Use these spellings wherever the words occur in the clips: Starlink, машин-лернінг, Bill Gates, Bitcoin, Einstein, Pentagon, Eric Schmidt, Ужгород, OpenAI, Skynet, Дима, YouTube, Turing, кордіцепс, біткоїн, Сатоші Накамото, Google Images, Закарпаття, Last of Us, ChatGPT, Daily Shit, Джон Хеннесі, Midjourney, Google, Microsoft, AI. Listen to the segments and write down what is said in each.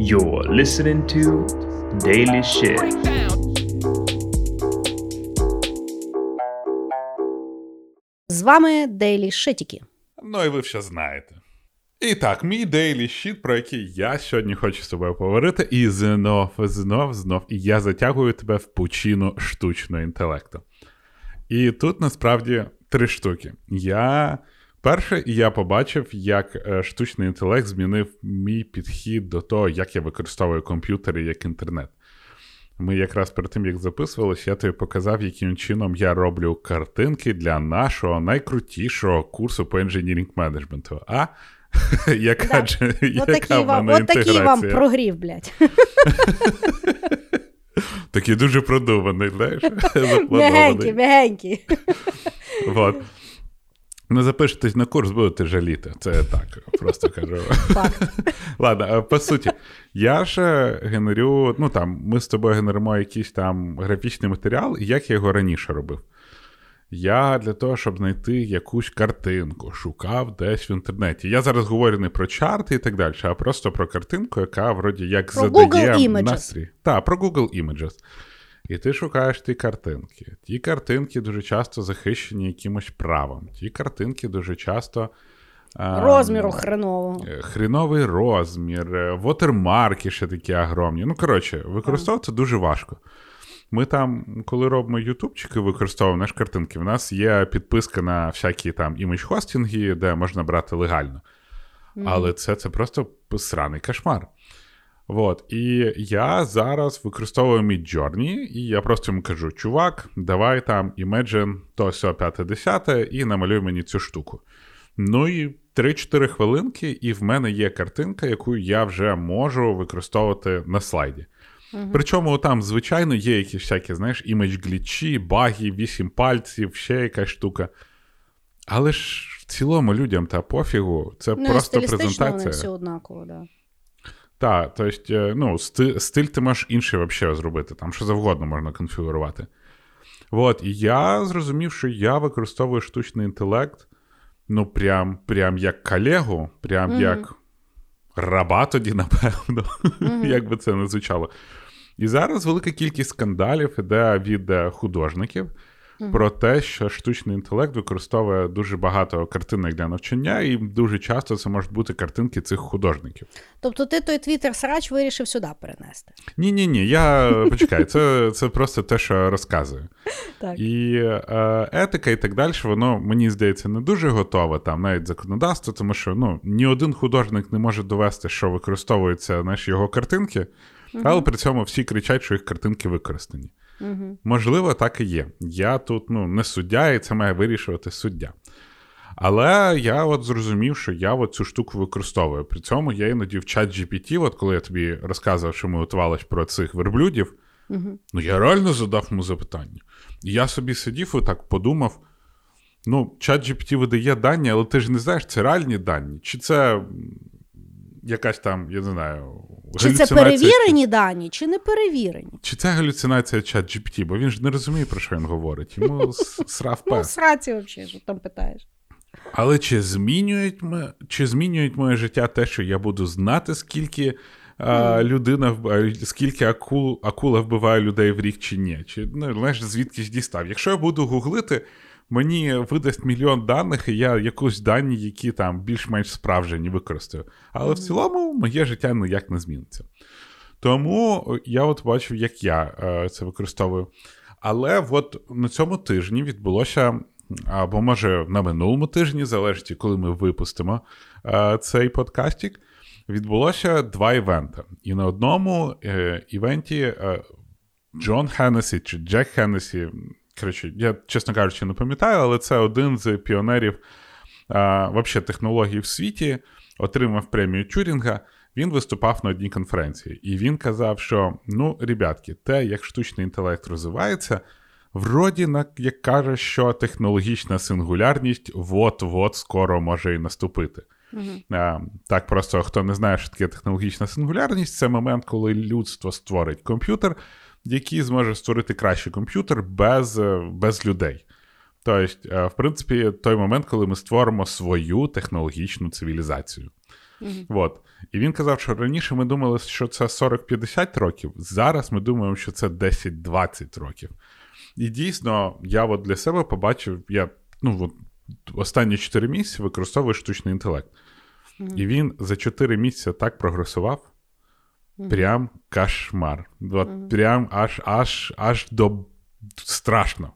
You're listening to Daily Shit. З вами Daily Shit'ики. Ну і ви все знаєте. І так, мій Daily Shit, про який я сьогодні хочу з тобою поговорити, і знов, і я затягую тебе в пучину штучного інтелекту. І тут, насправді, три штуки. Перше, я побачив, як штучний інтелект змінив мій підхід до того, як я використовую комп'ютери як інтернет. Ми якраз перед тим, як записувалися, я тобі показав, яким чином я роблю картинки для нашого найкрутішого курсу по інженірінг-менеджменту. А? Яка в мене інтеграція? От такий вам прогрів, блядь. Такий дуже продуманий, знаєш? Мягенький. Вот. Не запишетесь на курс, будете жаліти. Це так, просто кажу. Ладно, по суті, я ж генерю, ми з тобою генеримо якийсь там графічний матеріал, і як я його раніше робив. Я для того, щоб знайти якусь картинку, шукав десь в інтернеті. Я зараз говорю не про чарти і так далі, а просто про картинку, яка вроді як задає настрій. Так, про Google Images. І ти шукаєш ті картинки. Ті картинки дуже часто захищені якимось правом. Ті картинки дуже часто... Розміру хренового. Хреновий розмір, вотермарки ще такі огромні. Використовувати дуже важко. Ми там, коли робимо ютубчики, використовуємо наші картинки. У нас є підписка на всякі там імідж-хостинги, де можна брати легально. Але це просто сраний кошмар. Вот. І я зараз використовую Midjourney, і я просто йому кажу, чувак, давай там Imagine то сьо 5-10 і намалюй мені цю штуку. Ну і 3-4 хвилинки, і в мене є картинка, яку я вже можу використовувати на слайді. Uh-huh. Причому там, звичайно, є якісь всякі, знаєш, імідж-глічі, баги, 8 пальців, ще якась штука. Але ж в цілому людям та пофігу, це просто презентація. Стилістично вони все однаково, так. Да. Так, тобто, стиль ти можеш інший взагалі зробити, там що завгодно можна конфігурувати. От, і я зрозумів, що я використовую штучний інтелект, прям як колегу, прям як раба тоді, напевно, як би це не звучало. І зараз велика кількість скандалів іде від художників про те, що штучний інтелект використовує дуже багато картинок для навчання, і дуже часто це можуть бути картинки цих художників. Тобто ти той твіттер-срач вирішив сюди перенести? Ні, я... Почекай, це просто те, що розказую. Так. І етика і так далі, воно, мені здається, не дуже готове, там, навіть законодавство, тому що, ні один художник не може довести, що використовуються наші його картинки, але при цьому всі кричать, що їх картинки використані. Угу. Можливо, так і є. Я тут, не суддя, і це має вирішувати суддя. Але я от зрозумів, що я от цю штуку використовую. При цьому я іноді в ChatGPT, от коли я тобі розказував, що ми готувалися про цих верблюдів, я реально задав йому запитання. І я собі сидів і так подумав, ChatGPT видає дані, але ти ж не знаєш, це реальні дані, чи це... якась там, я не знаю, галюцинація. Чи це перевірені дані, чи не перевірені? Чи це галюцинація ChatGPT, бо він ж не розуміє, про що він говорить. Йому срав пес. Сраці взагалі, що там питаєш. Але чи змінюють моє життя те, що я буду знати, скільки акула вбиває людей в рік чи ні? Чи, звідки ж дістав? Якщо я буду гуглити, мені видасть мільйон даних, і я якусь дані, які там більш-менш справжні, використаю. Але в цілому моє життя ніяк не зміниться. Тому я от бачив, як я це використовую. Але от на цьому тижні відбулося, або може на минулому тижні, залежить, коли ми випустимо цей подкастик, відбулося два івенти. І на одному івенті Джон Хеннесі чи Джек Хеннесі, я, чесно кажучи, не пам'ятаю, але це один з піонерів вообще технологій в світі, отримав премію Тюрінга, він виступав на одній конференції. І він казав, що, ребятки, те, як штучний інтелект розвивається, вроді, як каже, що технологічна сингулярність вот-вот скоро може і наступити. Так просто, хто не знає, що таке технологічна сингулярність, це момент, коли людство створить комп'ютер, який зможе створити кращий комп'ютер без людей. Тобто, в принципі, той момент, коли ми створимо свою технологічну цивілізацію. От. І він казав, що раніше ми думали, що це 40-50 років, зараз ми думаємо, що це 10-20 років. І дійсно, я от для себе побачив, я останні 4 місяці використовую штучний інтелект. І він за 4 місяці так прогресував, прям кошмар. Прям аж до страшно.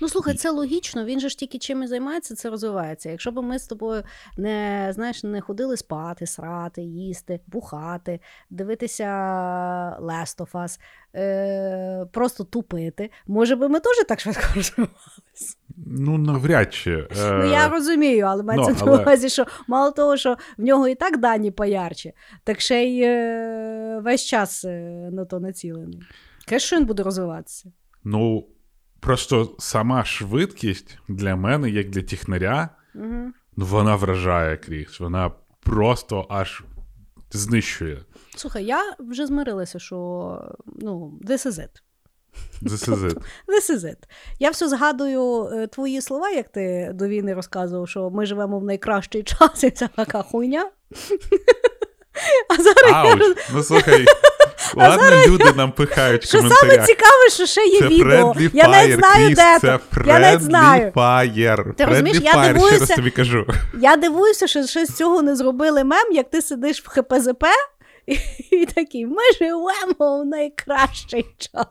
Ну, слухай, це логічно, він же ж тільки чим і займається, це розвивається. Якщо б ми з тобою не ходили спати, срати, їсти, бухати, дивитися Last of Us, просто тупити, може би ми теж так швидко розвивалися? Ну, навряд чи. Ну, я розумію, але мається на увазі, що мало того, що в нього і так дані поярче, так ще й весь час на то націлений. Звісно, він буде розвиватися. Ну, просто сама швидкість для мене, як для технаря, вона вражає крізь. Вона просто аж знищує. Слухай, я вже змирилася, що this is it. This is it. Я все згадую твої слова, як ти до війни розказував, що ми живемо в найкращий час, і це така хуйня. А зараз слухай. Ладно, люди нам пихають в коментарях. Що саме цікаве, що ще є це відео. Я навіть знаю, де це. Я навіть знаю. Ти розумієш, я дивуюся, що ще з цього не зробили мем, як ти сидиш в ХПЗП і такий, ми живемо в найкращий час.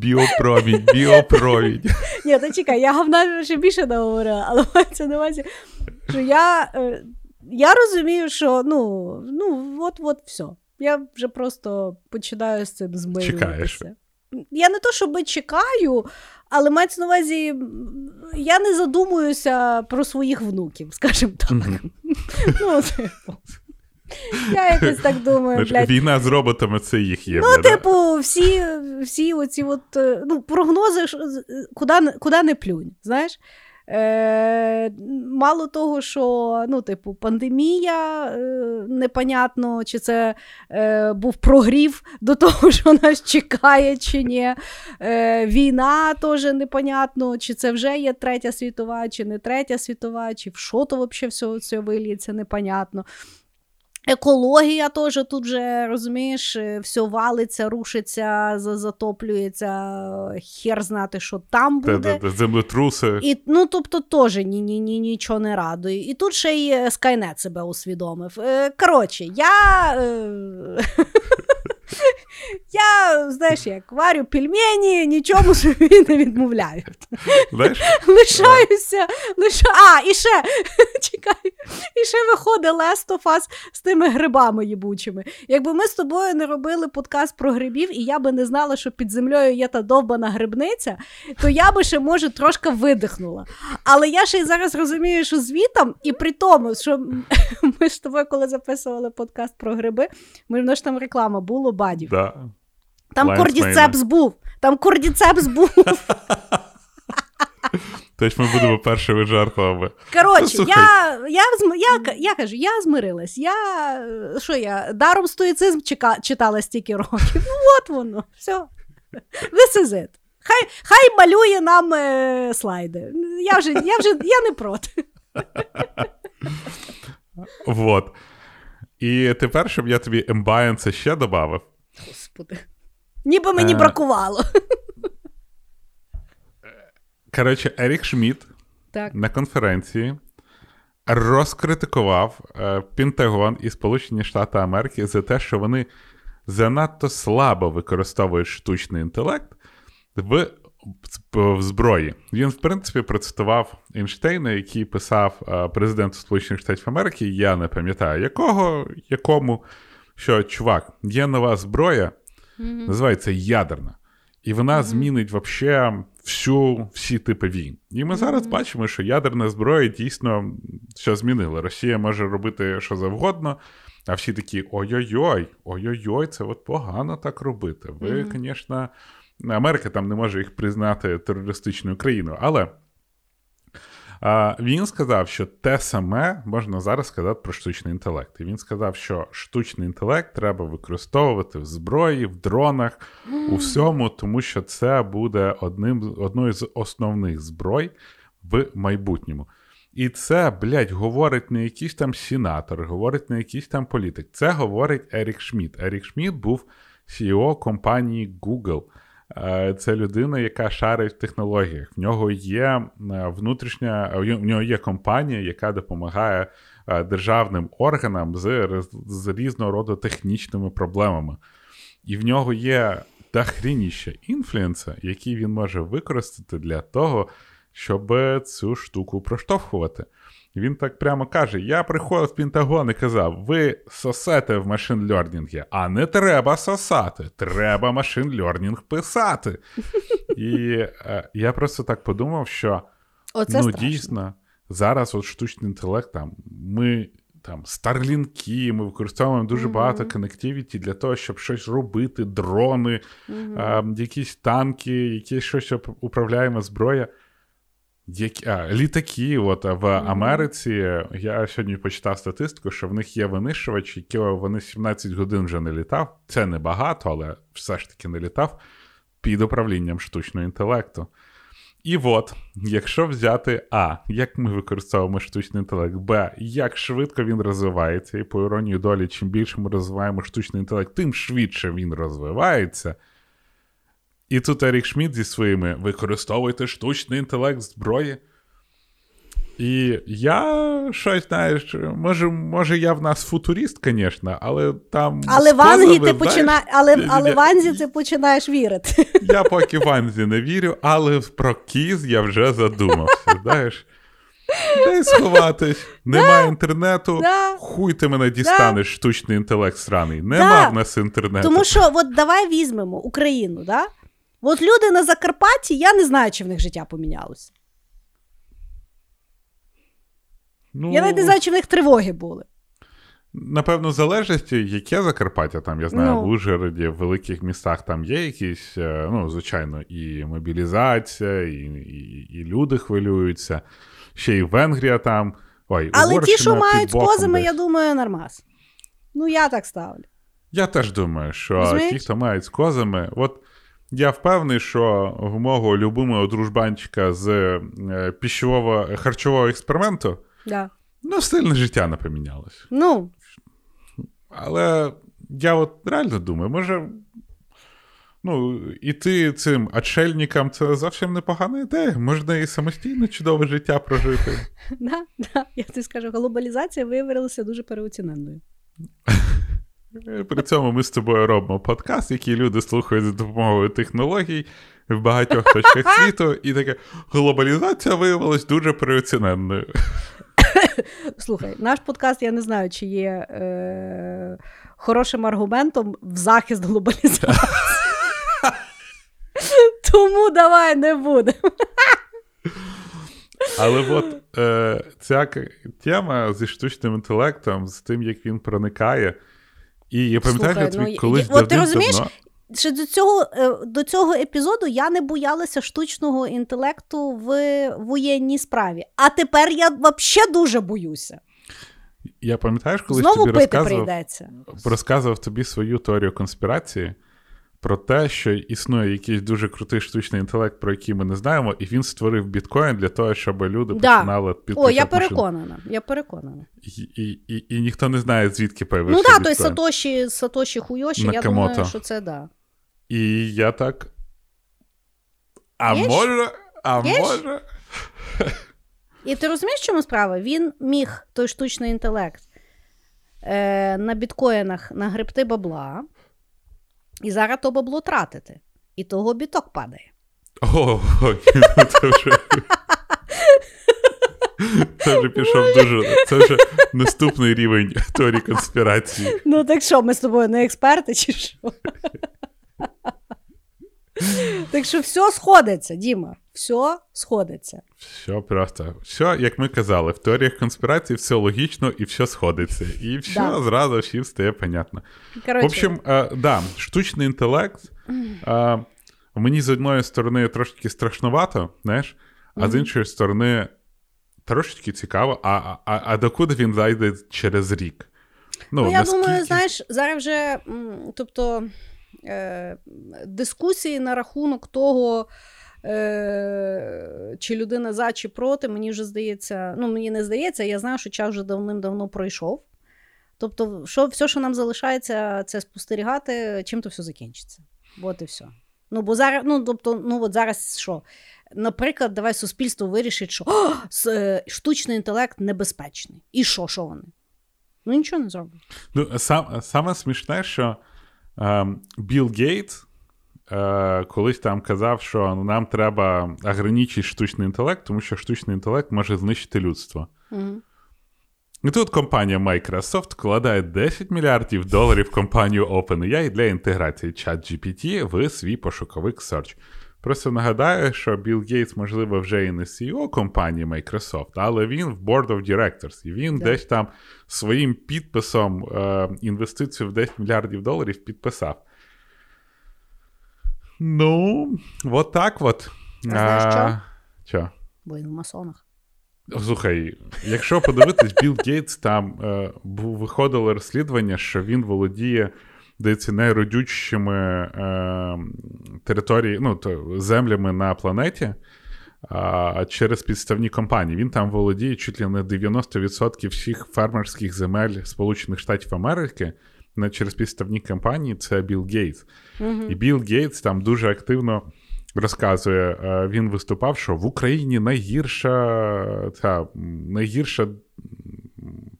Біопромінь. Ні, то чекай, я говна ще більше наговорила, але мається на увазі, що я розумію, що от все. Я вже просто починаю з цим змирюватися. Чекаєш? Я не то, щоб чекаю, але мається на увазі, я не задумуюся про своїх внуків, скажімо так. Я якось так думаю, блядь. Війна з роботами, це їх є. Всі оці прогнози, куди не плюнь, знаєш? Мало того, що, пандемія, непонятно, чи це був прогрів до того, що нас чекає, чи ні. Війна теж непонятно, чи це вже є Третя світова, чи не Третя світова, чи в що то взагалі все виліється, непонятно. Екологія теж тут вже, розумієш, все валиться, рушиться, затоплюється, хер знати, що там буде. Землетруси. І, тобто теж нічого не радує. І тут ще й Skynet себе усвідомив. Коротше, я, знаєш, як варю пельмені, нічому собі не відмовляю. Лишаюся. А, і ще, чекай, і ще виходить Last of Us з тими грибами їбучими. Якби ми з тобою не робили подкаст про грибів, і я би не знала, що під землею є та довбана грибниця, то я би ще, може, трошки видихнула. Але я ще й зараз розумію, що звітом, і при тому, що ми з тобою, коли записували подкаст про гриби, в нас ж там реклама було, бадів. Да. Там кордіцепс був. Тож ми будемо першими жертвами. Коротше, я кажу, я змирилась. Що я даром стоїцизм читала стільки років. От воно, все. This is it. Хай малює нам слайди. Я не проти. Вот. І тепер, щоб я тобі ембаєнса ще додавив. Господи. Ніби мені бракувало. Коротше, Ерік Шмідт на конференції розкритикував Пентагон і Сполучені Штати Америки за те, що вони занадто слабо використовують штучний інтелект в зброї. Він, в принципі, процитував Ейнштейна, який писав президенту Сполучених Штатів Америки, я не пам'ятаю якому, що, чувак, є нова зброя, називається ядерна, і вона змінить вообще всі типи війн. І ми зараз бачимо, що ядерна зброя дійсно все змінила. Росія може робити що завгодно, а всі такі, ой-ой-ой, це от погано так робити. Ви, звісно... Америка там не може їх признати терористичною країною, але він сказав, що те саме можна зараз сказати про штучний інтелект. І він сказав, що штучний інтелект треба використовувати в зброї, в дронах, у всьому, тому що це буде одною з основних зброй в майбутньому. І це, блядь, говорить не якийсь там сенатор, говорить не якийсь там політик. Це говорить Ерік Шмідт. Ерік Шмідт був CEO компанії Google. Це людина, яка шарить в технологіях. В нього є внутрішня, в нього є компанія, яка допомагає державним органам з різного роду технічними проблемами. І в нього є дохрініще інфлюенса, який він може використати для того, щоб цю штуку проштовхувати. Він так прямо каже: я приходив в Пентагон і казав, ви сосете в машин-лернінгі, а не треба сосати, треба машин-лернінг писати. І я просто так подумав, що дійсно, зараз от штучний інтелект, там, ми там старлінки, ми використовуємо дуже багато коннективіті для того, щоб щось робити, дрони, якісь танки, якісь щось управляємо зброя. Літаки от, в Америці, я сьогодні почитав статистику, що в них є винищувач, який вони 17 годин вже не літав, це не багато, але все ж таки не літав, під управлінням штучного інтелекту. І от, якщо взяти А, як ми використовуємо штучний інтелект, Б, як швидко він розвивається, і по іронії долі, чим більше ми розвиваємо штучний інтелект, тим швидше він розвивається. І тут Ерік Шмідт зі своїми «використовуйте штучний інтелект зброї». І я щось, знаєш, може я в нас футурист, звісно, але там... Але в Анзі ти починаєш вірити. Я поки в Анзі не вірю, але про кіз я вже задумався, знаєш. Дай сховатись, немає інтернету, хуй ти мене дістанеш, штучний інтелект сраний. Нема в нас інтернету. Тому що, от давай візьмемо Україну, да? От люди на Закарпатті, я не знаю, чи в них життя помінялося. Ну, я навіть не знаю, чи в них тривоги були. Напевно, в залежності, яке Закарпаття, там, я знаю, в Ужгороді, в великих містах там є якісь, ну, звичайно, і мобілізація, і люди хвилюються, ще й Венгрія там, Угорщина, але ті, що мають з козами, десь. Я думаю, нормас. Ну, я так ставлю. Я теж думаю, що ті, хто мають з козами, от... Я впевнений, що в мого любимого дружбанчика з пищевого, харчового експерименту ну, сильне життя не помінялось. Ну. Але я от реально думаю, може, ну, іти цим отшельникам – це зовсім непогана ідея. Можна і самостійно чудове життя прожити. Так, я тобі скажу, глобалізація виявилася дуже переоціненою. При цьому ми з тобою робимо подкаст, який люди слухають за допомогою технологій в багатьох точках світу, і така глобалізація виявилась дуже переоціненною. Слухай, наш подкаст, я не знаю, чи є хорошим аргументом в захист глобалізації. Тому давай не будемо. Але от ця тема зі штучним інтелектом, з тим, як він проникає, і я пам'ятаю, що тобі колись давним-давно... Ти розумієш, що до цього епізоду я не боялася штучного інтелекту в воєнній справі. А тепер я взагалі дуже боюся. Я пам'ятаєш, колись тобі розказував тобі свою теорію конспірації про те, що існує якийсь дуже крутий штучний інтелект, про який ми не знаємо, і він створив біткоін для того, щоб люди починали підписати. О, я переконана. І ніхто не знає, звідки появився біткоін. Ну, той Сатоші Хуйоші, Накамото. Я думаю, що це да. І я так... А може? І ти розумієш, в чому справа? Він міг, той штучний інтелект, на біткоїнах нагребти бабла, і зараз то бабло тратити. І того біток падає. Це вже пішов дуже... Це вже наступний рівень теорії конспірації. Ну так що, ми з тобою не експерти чи що? Так що все сходиться, Діма. Все сходиться. Все просто. Все, як ми казали, в теоріях конспірації все логічно і все сходиться. І все зразу всім стає понятно. Короче. В общем, штучний інтелект мені з одної сторони трошечки страшнувато, знаєш, а з іншої сторони трошечки цікаво, а докуди він зайде через рік? Ну, я думаю, знаєш, зараз вже, дискусії на рахунок того, чи людина за, чи проти, мені вже здається, ну мені не здається, я знаю, що час вже давним-давно пройшов. Тобто, що, все, що нам залишається, це спостерігати, чим то все закінчиться. От і все. Ну, бо зараз, ну, тобто, ну, от зараз що? Наприклад, давай суспільство вирішить, що штучний інтелект небезпечний. І що? Що вони? Ну, нічого не зроблять. Ну, саме смішне, що Білл Гейтс колись там казав, що нам треба ограничити штучний інтелект, тому що штучний інтелект може знищити людство. Угу. І тут компанія Microsoft вкладає $10 мільярдів в компанію OpenAI для інтеграції ChatGPT в свій пошуковик Search. Просто нагадаю, що Білл Гейтс, можливо, вже і не CEO компанії Microsoft, але він в Board of Directors. І він десь там своїм підписом інвестицію в $10 мільярдів підписав. Ну, от так от. А знаєш, що? Бо він в масонах. Слухай, якщо подивитись, Білл Гейтс, там виходило розслідування, що він володіє найродючими територіями, ну, землями на планеті через підставні компанії. Він там володіє чуть ли не 90% всіх фермерських земель Сполучених Штатів Америки через підставні компанії. Це Білл Гейтс. Угу. І Білл Гейтс там дуже активно розказує, він виступав, що в Україні найгірша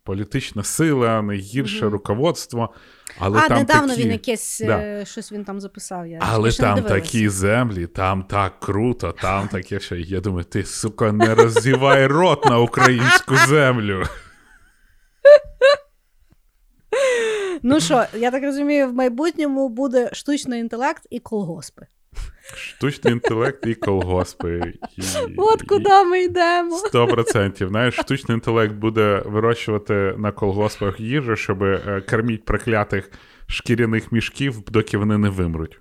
політична сила, найгірше руководство. Але там недавно такі... він якесь, щось він там записав. Я але там такі землі, там так круто, там таке, що я думаю, ти, сука, не роззівай рот на українську землю. Ну що, я так розумію, в майбутньому буде штучний інтелект і колгоспи. Штучний інтелект і колгоспи. От куди ми йдемо. 100%. Знаєш, штучний інтелект буде вирощувати на колгоспах їжу, щоб кормити проклятих шкіряних мішків, доки вони не вимруть.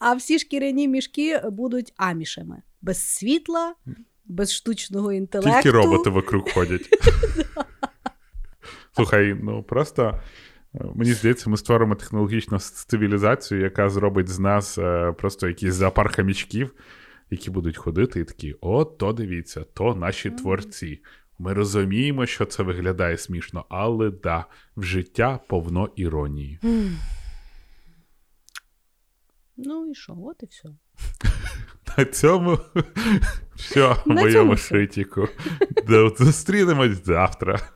А всі шкіряні мішки будуть амішами. Без світла, без штучного інтелекту. Тільки роботи вокруг ходять. Слухай, ну просто... Мені здається, ми створимо технологічну цивілізацію, яка зробить з нас просто якийсь зоопар хомячків, які будуть ходити і такі, о, то дивіться, то наші творці. Ми розуміємо, що це виглядає смішно, але да, в життя повно іронії. Ну і що, от і все. На цьому все в моєму шитіку. Зустрінемось завтра.